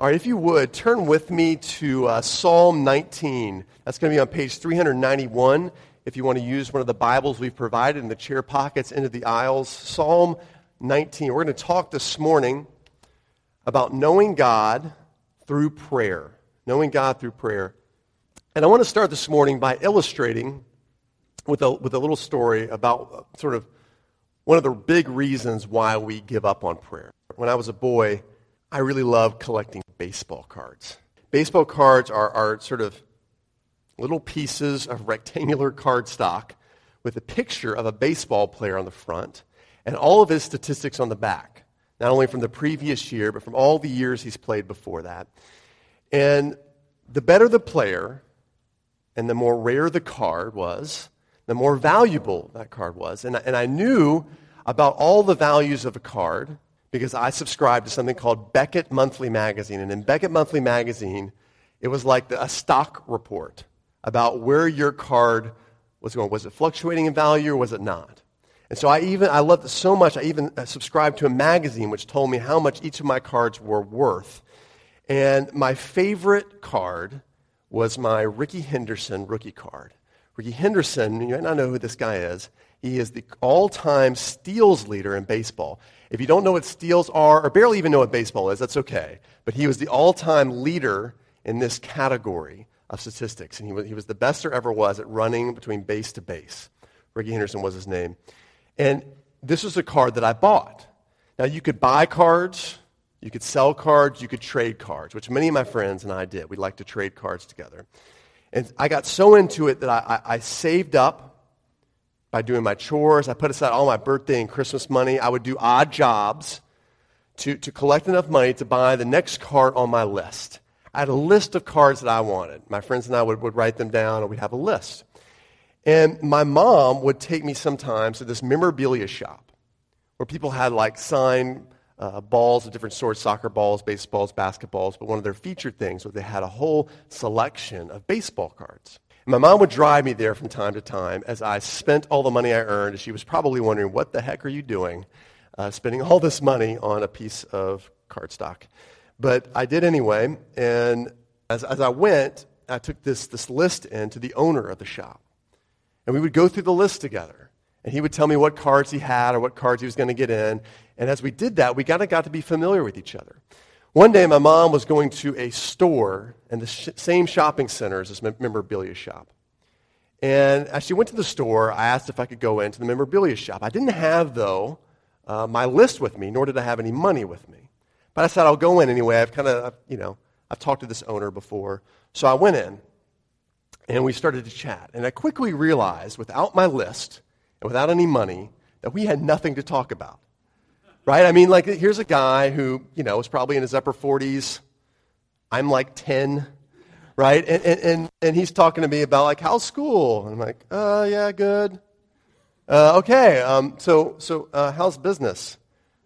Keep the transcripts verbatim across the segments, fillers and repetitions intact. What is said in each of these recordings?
All right, if you would, turn with me to uh, Psalm nineteen. That's going to be on page three ninety-one. If you want to use one of the Bibles we've provided in the chair pockets into the aisles, Psalm nineteen. We're going to talk this morning about knowing God through prayer. Knowing God through prayer. And I want to start this morning by illustrating with a, with a little story about sort of one of the big reasons why we give up on prayer. When I was a boy, I really love collecting baseball cards. Baseball cards are, are sort of little pieces of rectangular cardstock with a picture of a baseball player on the front and all of his statistics on the back, not only from the previous year, but from all the years he's played before that. And the better the player and the more rare the card was, the more valuable that card was. And, and I knew about all the values of a card, because I subscribed to something called Beckett Monthly Magazine. And in Beckett Monthly Magazine, it was like the, a stock report about where your card was going. Was it fluctuating in value or was it not? And so I even, I loved it so much, I even subscribed to a magazine which told me how much each of my cards were worth. And my favorite card was my Ricky Henderson rookie card. Ricky Henderson, you might not know who this guy is. He is the all-time steals leader in baseball. If you don't know what steals are, or barely even know what baseball is, that's okay. But he was the all-time leader in this category of statistics. And he was, he was the best there ever was at running between base to base. Reggie Henderson was his name. And this was a card that I bought. Now, you could buy cards, you could sell cards, you could trade cards, which many of my friends and I did. We liked to trade cards together. And I got so into it that I, I, I saved up by doing my chores. I put aside all my birthday and Christmas money. I would do odd jobs to, to collect enough money to buy the next card on my list. I had a list of cards that I wanted. My friends and I would, would write them down, and we'd have a list. And my mom would take me sometimes to this memorabilia shop where people had like signed uh, balls of different sorts, soccer balls, baseballs, basketballs, but one of their featured things was they had a whole selection of baseball cards. My mom would drive me there from time to time as I spent all the money I earned, and she was probably wondering, what the heck are you doing, uh, spending all this money on a piece of cardstock? But I did anyway, and as, as I went, I took this, this list in to the owner of the shop, and we would go through the list together, and he would tell me what cards he had or what cards he was going to get in, and as we did that, we kind of got to be familiar with each other. One day, my mom was going to a store in the sh- same shopping center as this mem- memorabilia shop. And as she went to the store, I asked if I could go into the memorabilia shop. I didn't have, though, uh, my list with me, nor did I have any money with me. But I said, I'll go in anyway. I've kind of, you know, I've talked to this owner before. So I went in, and we started to chat. And I quickly realized, without my list and without any money, that we had nothing to talk about. Right? I mean, like, here's a guy who, you know, was probably in his upper forties. I'm like ten, right? And and and, and he's talking to me about, like, how's school? And I'm like, uh, yeah, good. Uh, okay, um, so so uh, how's business?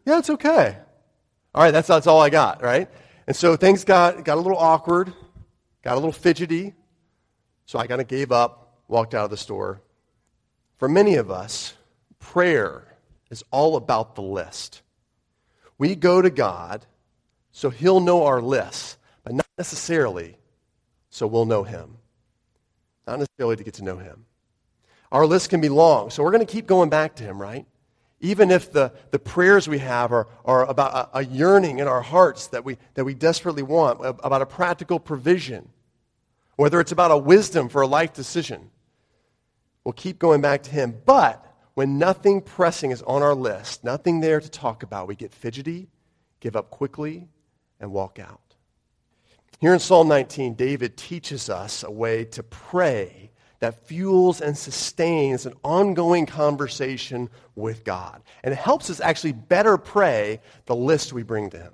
Yeah, it's okay. All right, that's that's all I got, right? And so things got, got a little awkward, got a little fidgety. So I kind of gave up, walked out of the store. For many of us, prayer is all about the list. We go to God so he'll know our list, but not necessarily so we'll know him. Not necessarily to get to know him. Our list can be long, so we're going to keep going back to him, right? Even if the, the prayers we have are, are about a, a yearning in our hearts that we, that we desperately want, about a practical provision, whether it's about a wisdom for a life decision, we'll keep going back to him. But when nothing pressing is on our list, nothing there to talk about, we get fidgety, give up quickly, and walk out. Here in Psalm nineteen, David teaches us a way to pray that fuels and sustains an ongoing conversation with God. And it helps us actually better pray the list we bring to him.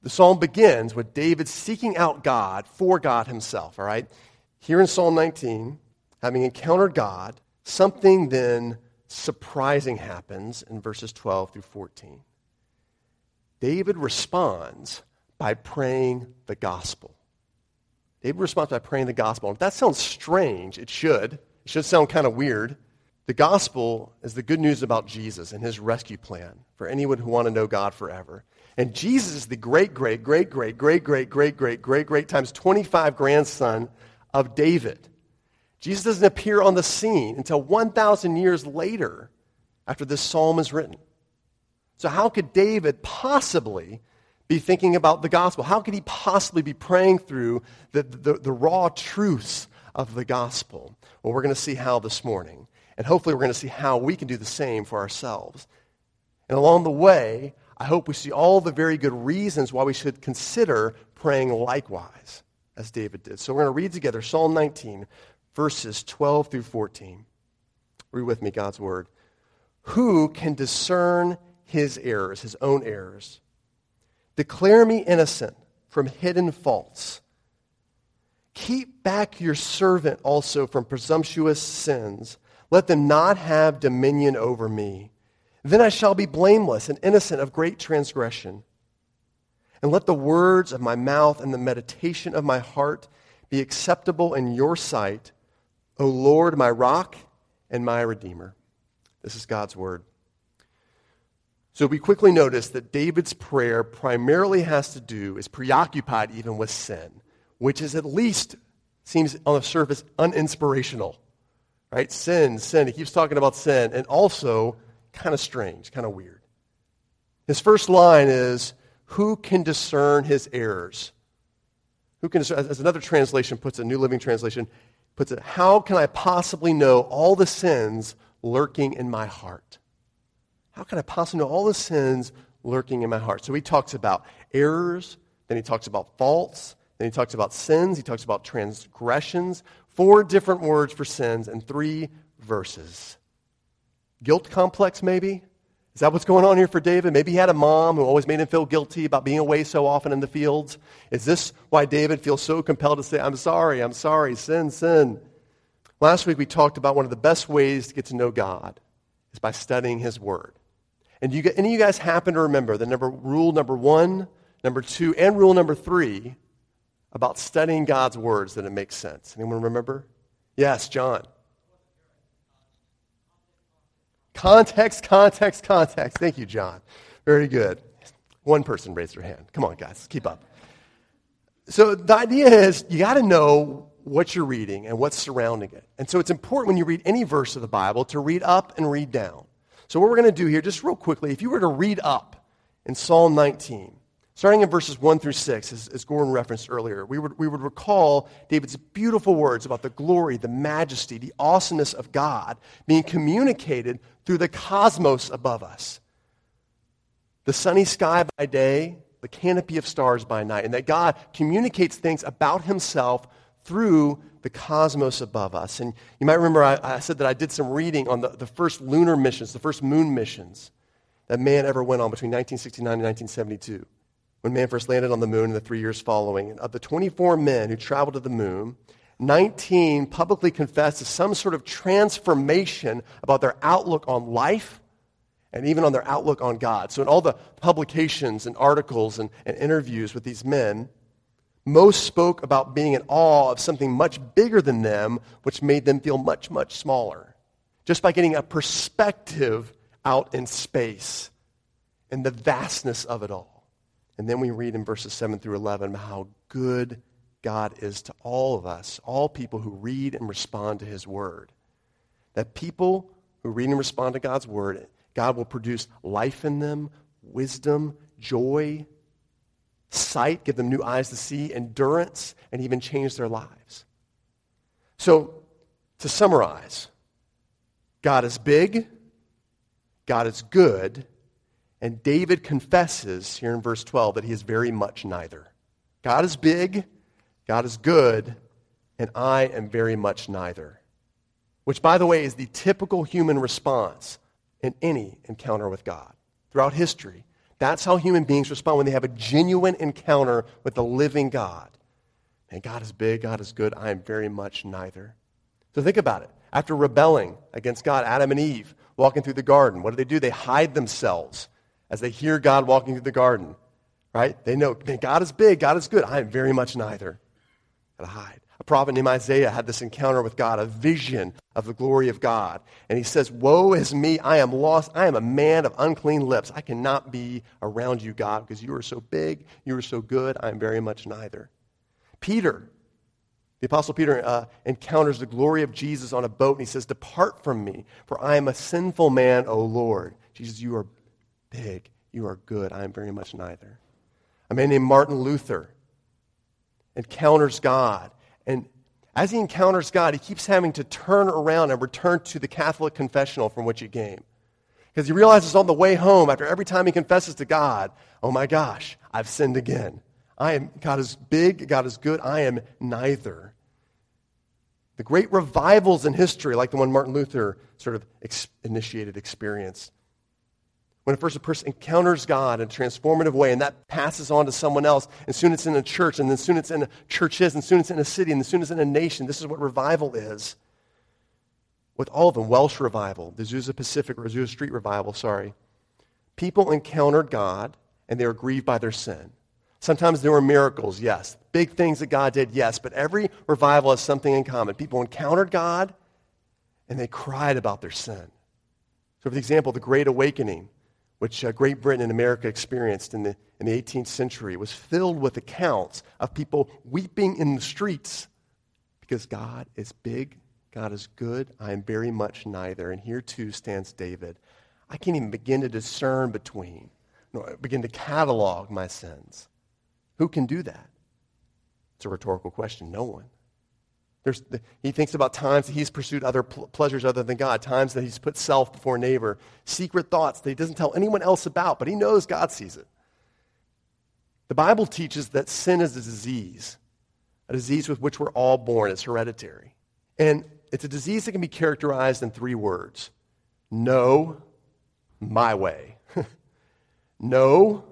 The psalm begins with David seeking out God for God himself, all right? Here in Psalm nineteen, having encountered God, something then surprising happens in verses twelve through fourteen. David responds by praying the gospel. David responds by praying the gospel. And if that sounds strange, it should. It should sound kind of weird. The gospel is the good news about Jesus and his rescue plan for anyone who wants to know God forever. And Jesus is the great, great, great, great, great, great, great, great, great, great times twenty-five grandson of David. Jesus doesn't appear on the scene until one thousand years later after this psalm is written. So how could David possibly be thinking about the gospel? How could he possibly be praying through the, the, the raw truths of the gospel? Well, we're going to see how this morning. And hopefully we're going to see how we can do the same for ourselves. And along the way, I hope we see all the very good reasons why we should consider praying likewise, as David did. So we're going to read together Psalm nineteen, verses twelve through fourteen. Read with me God's word. Who can discern his errors, his own errors? Declare me innocent from hidden faults. Keep back your servant also from presumptuous sins. Let them not have dominion over me. Then I shall be blameless and innocent of great transgression. And let the words of my mouth and the meditation of my heart be acceptable in your sight, O Lord, my rock and my redeemer. This is God's word. So we quickly notice that David's prayer primarily has to do, is preoccupied even with sin, which is at least, seems on the surface, uninspirational. Right? Sin, sin. He keeps talking about sin, and also kind of strange, kind of weird. His first line is, who can discern his errors? Who can discern, as another translation puts it, New Living Translation puts it, how can I possibly know all the sins lurking in my heart? How can I possibly know all the sins lurking in my heart? So he talks about errors, then he talks about faults, then he talks about sins, he talks about transgressions. Four different words for sins in three verses. Guilt complex, maybe? Is that what's going on here for David? Maybe he had a mom who always made him feel guilty about being away so often in the fields. Is this why David feels so compelled to say, I'm sorry, I'm sorry, sin, sin? Last week we talked about one of the best ways to get to know God is by studying his word. And you, any of you guys happen to remember the number rule number one, number two, and rule number three about studying God's words that it makes sense? Anyone remember? Yes, John. Context, context, context. Thank you, John. Very good. One person raised their hand. Come on, guys, keep up. So the idea is you got to know what you're reading and what's surrounding it. And so it's important when you read any verse of the Bible to read up and read down. So what we're going to do here, just real quickly, if you were to read up in Psalm nineteen, starting in verses one through six, as, as Gordon referenced earlier, we would, we would recall David's beautiful words about the glory, the majesty, the awesomeness of God being communicated through the cosmos above us. The sunny sky by day, the canopy of stars by night, and that God communicates things about himself through the cosmos above us. And you might remember I, I said that I did some reading on the, the first lunar missions, the first moon missions that man ever went on between nineteen sixty-nine and nineteen seventy-two. When man first landed on the moon in the three years following. And of the twenty-four men who traveled to the moon, nineteen publicly confessed to some sort of transformation about their outlook on life and even on their outlook on God. So in all the publications and articles and, and interviews with these men, most spoke about being in awe of something much bigger than them, which made them feel much, much smaller, just by getting a perspective out in space and the vastness of it all. And then we read in verses seven through eleven how good God is to all of us, all people who read and respond to his word. That people who read and respond to God's word, God will produce life in them, wisdom, joy, sight, give them new eyes to see, endurance, and even change their lives. So, to summarize, God is big, God is good, and David confesses here in verse twelve that he is very much neither. God is big, God is good, and I am very much neither. Which, by the way, is the typical human response in any encounter with God. Throughout history, that's how human beings respond when they have a genuine encounter with the living God. And God is big, God is good, I am very much neither. So think about it. After rebelling against God, Adam and Eve walking through the garden, what do they do? They hide themselves. As they hear God walking through the garden, right? They know, man, God is big, God is good. I am very much neither. Gotta hide. A prophet named Isaiah had this encounter with God, a vision of the glory of God. And he says, woe is me, I am lost. I am a man of unclean lips. I cannot be around you, God, because you are so big, you are so good, I am very much neither. Peter, the Apostle Peter uh, encounters the glory of Jesus on a boat, and he says, depart from me, for I am a sinful man, O Lord. Jesus, you are big, you are good, I am very much neither. A man named Martin Luther encounters God. And as he encounters God, he keeps having to turn around and return to the Catholic confessional from which he came. Because he realizes on the way home, after every time he confesses to God, oh my gosh, I've sinned again. I am, God is big, God is good, I am neither. The great revivals in history, like the one Martin Luther sort of ex- initiated experienced, when a person encounters God in a transformative way, and that passes on to someone else, and soon it's in a church, and then soon it's in churches, and soon it's in a city, and then soon it's in a nation. This is what revival is. With all of them, Welsh revival, the Azusa Pacific, or Azusa Street revival, sorry. People encountered God, and they were grieved by their sin. Sometimes there were miracles, yes. Big things that God did, yes. But every revival has something in common. People encountered God, and they cried about their sin. So for example, the Great Awakening, which uh, Great Britain and America experienced in the, in the eighteenth century, was filled with accounts of people weeping in the streets because God is big, God is good, I am very much neither. And here too stands David. I can't even begin to discern between, nor begin to catalog my sins. Who can do that? It's a rhetorical question. No one. There's the, he thinks about times that he's pursued other pl- pleasures other than God, times that he's put self before neighbor, secret thoughts that he doesn't tell anyone else about, but he knows God sees it. The Bible teaches that sin is a disease, a disease with which we're all born. It's hereditary. And it's a disease that can be characterized in three words. No, my way. No,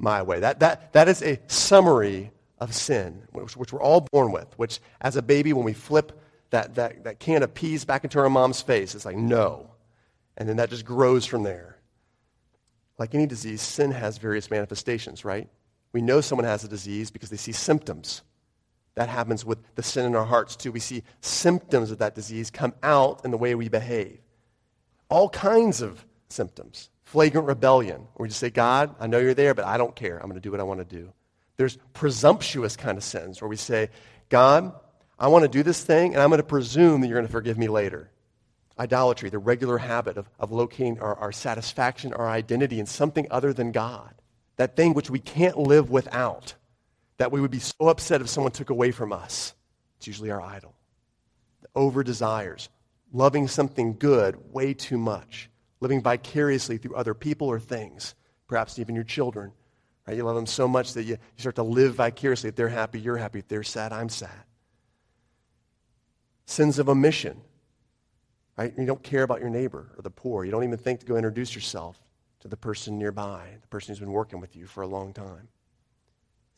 my way. That, that, that is a summary of sin, which, which we're all born with, which as a baby, when we flip that, that, that can of peas back into our mom's face, it's like, no. And then that just grows from there. Like any disease, sin has various manifestations, right? We know someone has a disease because they see symptoms. That happens with the sin in our hearts too. We see symptoms of that disease come out in the way we behave. All kinds of symptoms. Flagrant rebellion, where we just say, God, I know you're there, but I don't care. I'm going to do what I want to do. There's presumptuous kind of sins where we say, God, I want to do this thing, and I'm going to presume that you're going to forgive me later. Idolatry, the regular habit of, of locating our, our satisfaction, our identity in something other than God. That thing which we can't live without, that we would be so upset if someone took away from us. It's usually our idol. The over-desires, loving something good way too much, living vicariously through other people or things, perhaps even your children. Right? You love them so much that you, you start to live vicariously. If they're happy, you're happy. If they're sad, I'm sad. Sins of omission. Right? You don't care about your neighbor or the poor. You don't even think to go introduce yourself to the person nearby, the person who's been working with you for a long time.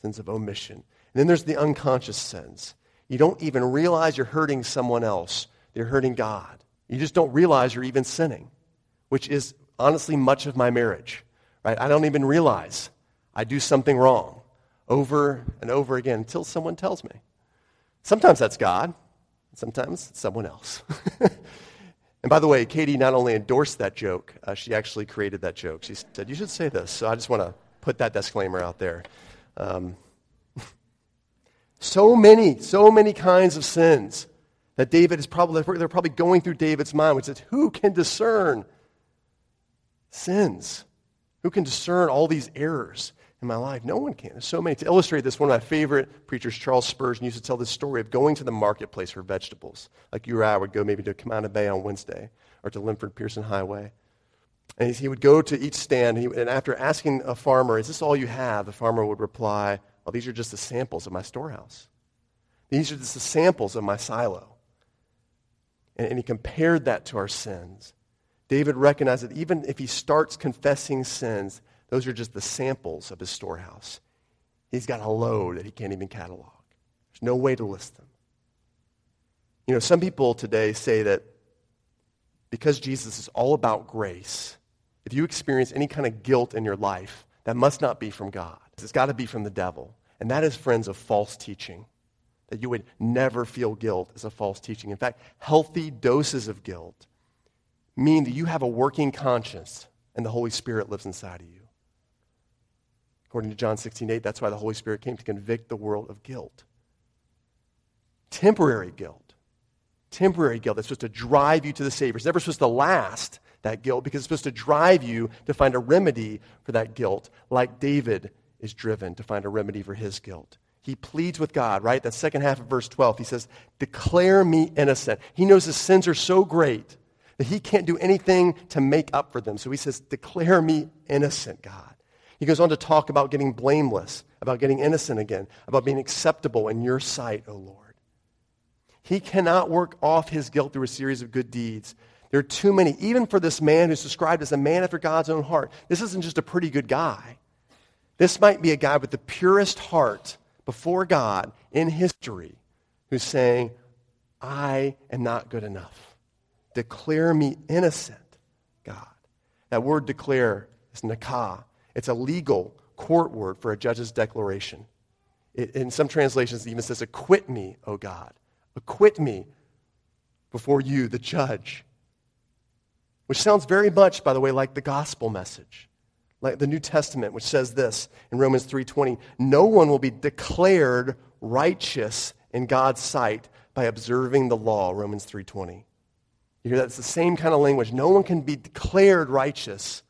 Sins of omission. And then there's the unconscious sins. You don't even realize you're hurting someone else. You're hurting God. You just don't realize you're even sinning, which is honestly much of my marriage. Right? I don't even realize I do something wrong over and over again until someone tells me. Sometimes that's God. Sometimes it's someone else. And by the way, Katie not only endorsed that joke, uh, she actually created that joke. She said, you should say this. So I just want to put that disclaimer out there. Um, so many, so many kinds of sins that David is probably, they're probably going through David's mind, which is, who can discern sins? Who can discern all these errors in my life? No one can. There's so many. To illustrate this, one of my favorite preachers, Charles Spurgeon, used to tell this story of going to the marketplace for vegetables. Like you or I would go maybe to Kamana Bay on Wednesday or to Linford Pearson Highway. And he would go to each stand, and, he, and after asking a farmer, is this all you have? The farmer would reply, well, these are just the samples of my storehouse. These are just the samples of my silo. And, and he compared that to our sins. David recognized that even if he starts confessing sins, those are just the samples of his storehouse. He's got a load that he can't even catalog. There's no way to list them. You know, some people today say that because Jesus is all about grace, if you experience any kind of guilt in your life, that must not be from God. It's got to be from the devil. And that is, friends, of false teaching. that you would never feel guilt is a false teaching. In fact, healthy doses of guilt mean that you have a working conscience and the Holy Spirit lives inside of you. According to John sixteen eight, that's why the Holy Spirit came to convict the world of guilt. Temporary guilt. Temporary guilt that's supposed to drive you to the Savior. It's never supposed to last, that guilt, because it's supposed to drive you to find a remedy for that guilt, like David is driven to find a remedy for his guilt. He pleads with God, right? That second half of verse twelve, he says, declare me innocent. He knows his sins are so great that he can't do anything to make up for them. So he says, declare me innocent, God. He goes on to talk about getting blameless, about getting innocent again, about being acceptable in your sight, O Lord. He cannot work off his guilt through a series of good deeds. There are too many, even for this man who's described as a man after God's own heart. This isn't just a pretty good guy. This might be a guy with the purest heart before God in history who's saying, I am not good enough. Declare me innocent, God. That word declare is nakah. It's a legal court word for a judge's declaration. It, in some translations, it even says, acquit me, O God. Acquit me before you, the judge. Which sounds very much, by the way, like the gospel message, like the New Testament, which says this in Romans three twenty, no one will be declared righteous in God's sight by observing the law, Romans three twenty. You hear that? It's the same kind of language. No one can be declared righteous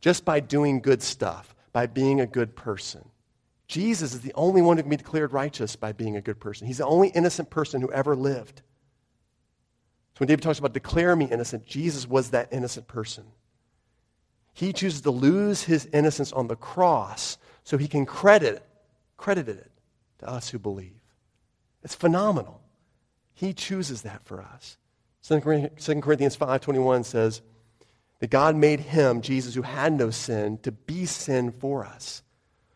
just by doing good stuff, by being a good person. Jesus is the only one who can be declared righteous by being a good person. He's the only innocent person who ever lived. So when David talks about declare me innocent, Jesus was that innocent person. He chooses to lose his innocence on the cross so he can credit, credit it to us who believe. It's phenomenal. He chooses that for us. Second Corinthians five twenty-one says that God made him, Jesus, who had no sin, to be sin for us,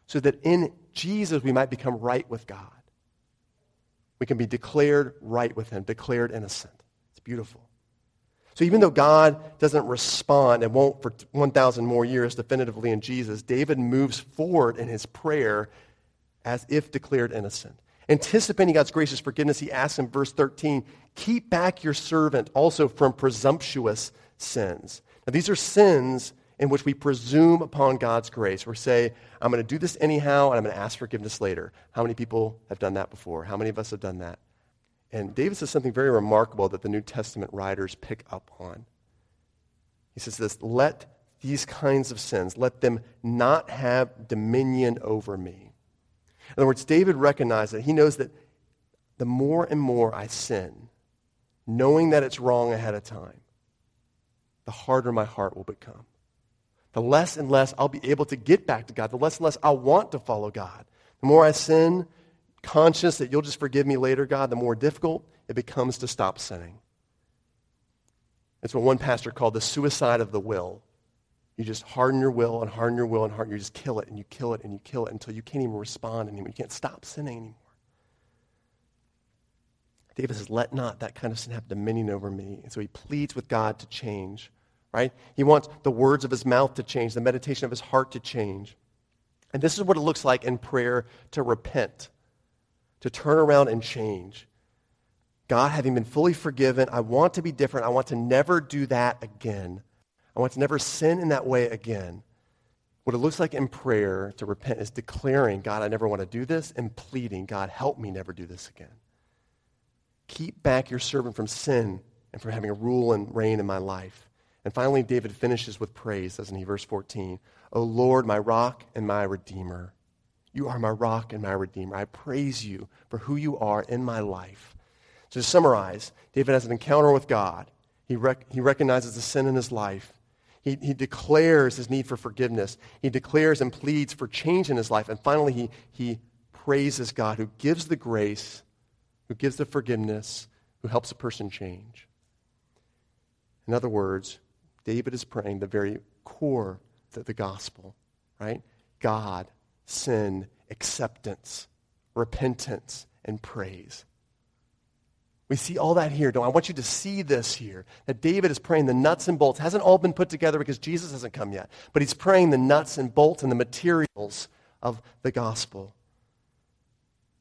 so that in Jesus we might become right with God. We can be declared right with him, declared innocent. It's beautiful. So even though God doesn't respond and won't for one thousand more years definitively in Jesus, David moves forward in his prayer as if declared innocent. Anticipating God's gracious forgiveness, he asks in verse thirteen, keep back your servant also from presumptuous sins. Now these are sins in which we presume upon God's grace. We say, I'm going to do this anyhow, and I'm going to ask forgiveness later. How many people have done that before? How many of us have done that? And David says something very remarkable that the New Testament writers pick up on. He says this, let these kinds of sins, let them not have dominion over me. In other words, David recognized that he knows that the more and more I sin, knowing that it's wrong ahead of time, the harder my heart will become. The less and less I'll be able to get back to God. The less and less I'll want to follow God. The more I sin, conscious that you'll just forgive me later, God, the more difficult it becomes to stop sinning. That's what one pastor called the suicide of the will. You just harden your will and harden your will and harden. You just kill it and you kill it and you kill it until you can't even respond anymore. You can't stop sinning anymore. David says, let not that kind of sin have dominion over me. And so he pleads with God to change. Right? He wants the words of his mouth to change, the meditation of his heart to change. And this is what it looks like in prayer to repent, to turn around and change. God, having been fully forgiven, I want to be different. I want to never do that again. I want to never sin in that way again. What it looks like in prayer to repent is declaring, God, I never want to do this, and pleading, God, help me never do this again. Keep back your servant from sin and from having a rule and reign in my life. And finally, David finishes with praise, doesn't he? Verse fourteen, O Lord, my rock and my redeemer. You are my rock and my redeemer. I praise you for who you are in my life. So to summarize, David has an encounter with God. He rec- he recognizes the sin in his life. He, he declares his need for forgiveness. He declares and pleads for change in his life. And finally, he, he praises God who gives the grace, who gives the forgiveness, who helps a person change. In other words, David is praying the very core of the gospel, right? God, sin, acceptance, repentance, and praise. We see all that here. Don't I want you to see this here, that David is praying the nuts and bolts. It hasn't all been put together because Jesus hasn't come yet, but he's praying the nuts and bolts and the materials of the gospel.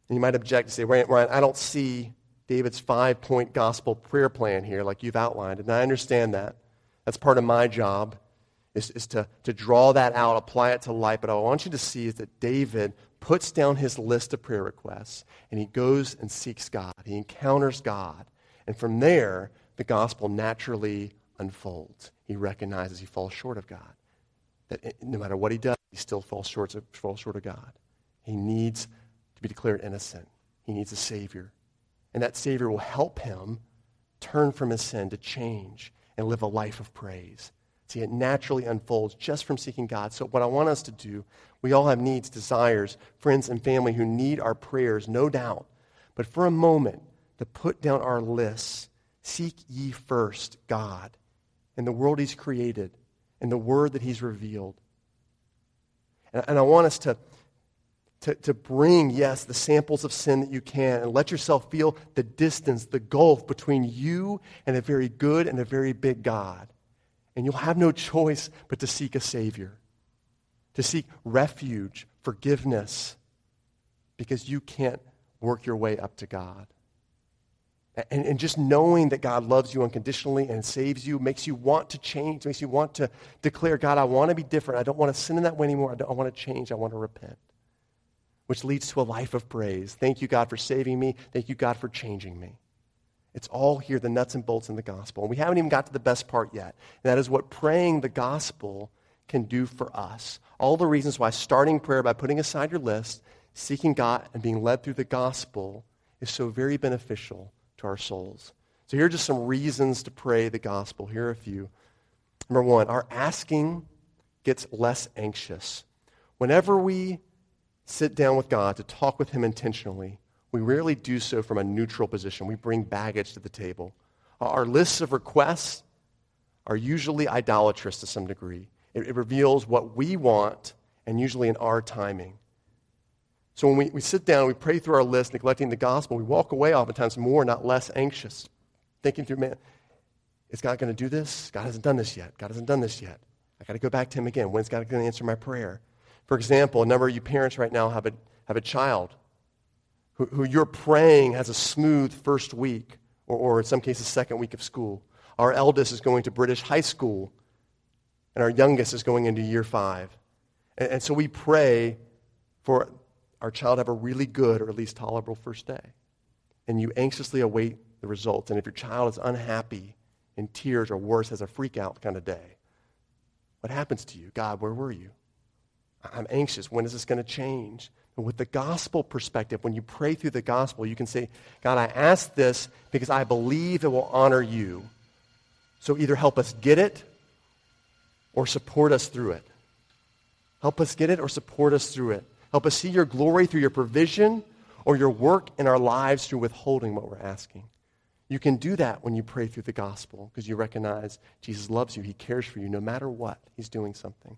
And you might object and say, Ryan, I don't see David's five-point gospel prayer plan here like you've outlined. And I understand that. That's part of my job is, is to, to draw that out, apply it to life. But what I want you to see is that David puts down his list of prayer requests, and he goes and seeks God. He encounters God. And from there, the gospel naturally unfolds. He recognizes he falls short of God. That no matter what he does, he still falls short of, falls short of God. He needs to be declared innocent. He needs a Savior. And that Savior will help him turn from his sin to change and live a life of praise. See, it naturally unfolds just from seeking God. So what I want us to do, we all have needs, desires, friends and family who need our prayers, no doubt. But for a moment, to put down our lists, seek ye first God and the world he's created and the word that he's revealed. And, and I want us to, to, to bring, yes, the samples of sin that you can and let yourself feel the distance, the gulf between you and a very good and a very big God. And you'll have no choice but to seek a Savior, to seek refuge, forgiveness, because you can't work your way up to God. And, and just knowing that God loves you unconditionally and saves you makes you want to change, makes you want to declare, God, I want to be different. I don't want to sin in that way anymore. I, don't, I want to change. I want to repent, which leads to a life of praise. Thank you, God, for saving me. Thank you, God, for changing me. It's all here, the nuts and bolts in the gospel. And we haven't even got to the best part yet. And that is what praying the gospel can do for us. All the reasons why starting prayer by putting aside your list, seeking God, and being led through the gospel is so very beneficial to our souls. So here are just some reasons to pray the gospel. Here are a few. Number one, our asking gets less anxious. Whenever we sit down with God to talk with him intentionally, we rarely do so from a neutral position. We bring baggage to the table. Our lists of requests are usually idolatrous to some degree. It, it reveals what we want and usually in our timing. So when we, we sit down, we pray through our list, neglecting the gospel, we walk away oftentimes more, not less anxious, thinking through, man, is God going to do this? God hasn't done this yet. God hasn't done this yet. I got to go back to him again. When's God going to answer my prayer? For example, a number of you parents right now have a, have a child who, who you're praying has a smooth first week or, or in some cases second week of school. Our eldest is going to British high school, and our youngest is going into year five. And, and so we pray for our child have a really good or at least tolerable first day. And you anxiously await the results. And if your child is unhappy, in tears, or worse, has a freak out kind of day, what happens to you? God, where were you? I'm anxious. When is this going to change? And with the gospel perspective, when you pray through the gospel, you can say, God, I ask this because I believe it will honor you. So either help us get it or support us through it. Help us get it or support us through it. Help us see your glory through your provision or your work in our lives through withholding what we're asking. You can do that when you pray through the gospel because you recognize Jesus loves you. He cares for you no matter what. He's doing something.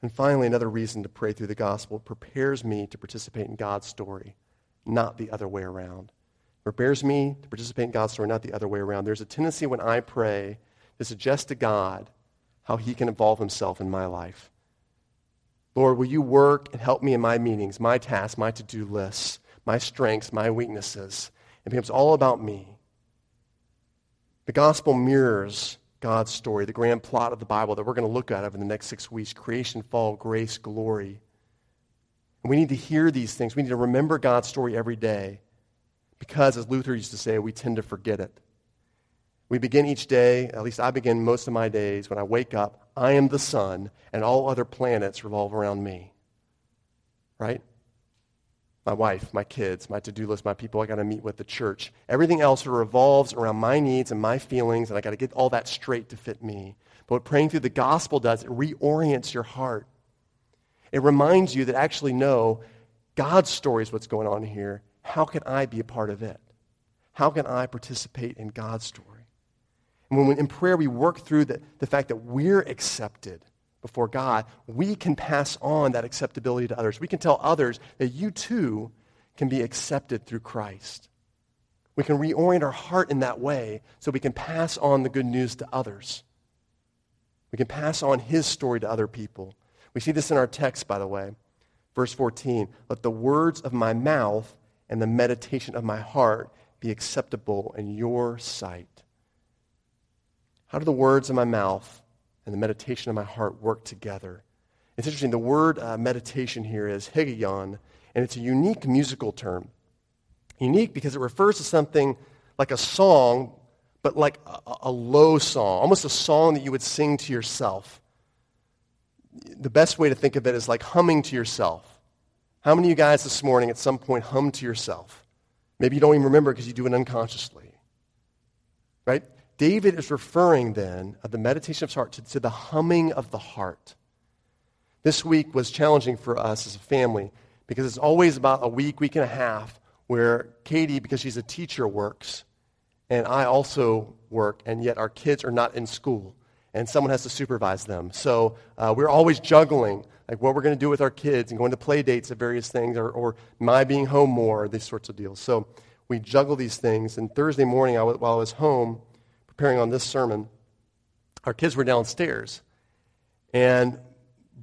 And finally, another reason to pray through the gospel, it prepares me to participate in God's story, not the other way around. It prepares me to participate in God's story, not the other way around. There's a tendency when I pray to suggest to God how he can involve himself in my life. Lord, will you work and help me in my meetings, my tasks, my to-do lists, my strengths, my weaknesses? It becomes all about me. The gospel mirrors God's story, the grand plot of the Bible that we're going to look at over the next six weeks, creation, fall, grace, glory. And we need to hear these things. We need to remember God's story every day because, as Luther used to say, we tend to forget it. We begin each day, at least I begin most of my days, when I wake up, I am the sun, and all other planets revolve around me, right? My wife, my kids, my to-do list, my people I got to meet with, the church. Everything else revolves around my needs and my feelings, and I got to get all that straight to fit me. But what praying through the gospel does, it reorients your heart. It reminds you that actually, no, God's story is what's going on here. How can I be a part of it? How can I participate in God's story? And when in prayer we work through the, the fact that we're accepted before God, we can pass on that acceptability to others. We can tell others that you too can be accepted through Christ. We can reorient our heart in that way so we can pass on the good news to others. We can pass on his story to other people. We see this in our text, by the way. Verse fourteen, let the words of my mouth and the meditation of my heart be acceptable in your sight. How do the words of my mouth and the meditation of my heart work together? It's interesting, the word uh, meditation here is hegeon, and it's a unique musical term. Unique because it refers to something like a song, but like a, a low song, almost a song that you would sing to yourself. The best way to think of it is like humming to yourself. How many of you guys this morning at some point hummed to yourself? Maybe you don't even remember because you do it unconsciously, right? David is referring then of the meditation of his heart to, to the humming of the heart. This week was challenging for us as a family because it's always about a week, week and a half where Katie, because she's a teacher, works, and I also work, and yet our kids are not in school, and someone has to supervise them. So uh, we're always juggling like what we're going to do with our kids and going to play dates at various things, or, or my being home more, these sorts of deals. So we juggle these things, and Thursday morning I w- while I was home preparing on this sermon, our kids were downstairs, and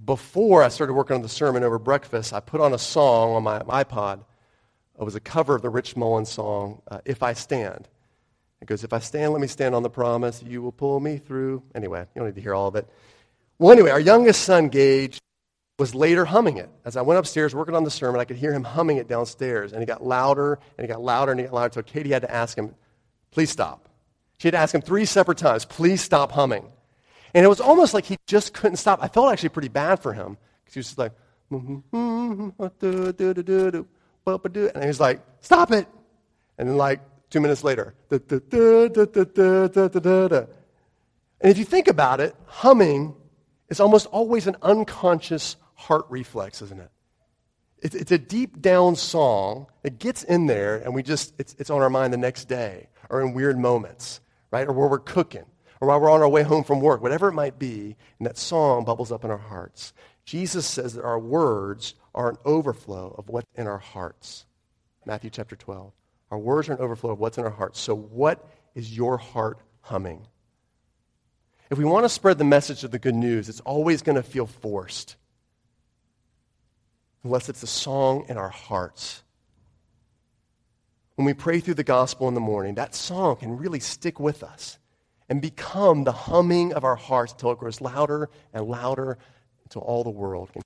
before I started working on the sermon over breakfast, I put on a song on my, my iPod. It was a cover of the Rich Mullins song, uh, If I Stand. It goes, if I stand, let me stand on the promise, you will pull me through. Anyway, you don't need to hear all of it. Well, anyway, our youngest son, Gage, was later humming it. As I went upstairs working on the sermon, I could hear him humming it downstairs, and it got louder, and it got louder, and it got louder, until Katie had to ask him, please stop. She had to ask him three separate times, please stop humming. And it was almost like he just couldn't stop. I felt actually pretty bad for him, because he was just like, and he was like, stop it. And then like two minutes later, da, da, da, da, da, da, da, da. And if you think about it, humming is almost always an unconscious heart reflex, isn't it? It's, it's a deep down song. It gets in there, and we just it's, it's on our mind the next day, or in weird moments, right? Or where we're cooking, or while we're on our way home from work, whatever it might be, and that song bubbles up in our hearts. Jesus says that our words are an overflow of what's in our hearts. Matthew chapter twelve. Our words are an overflow of what's in our hearts. So what is your heart humming? If we want to spread the message of the good news, it's always going to feel forced, unless it's a song in our hearts. When we pray through the gospel in the morning, that song can really stick with us and become the humming of our hearts until it grows louder and louder until all the world can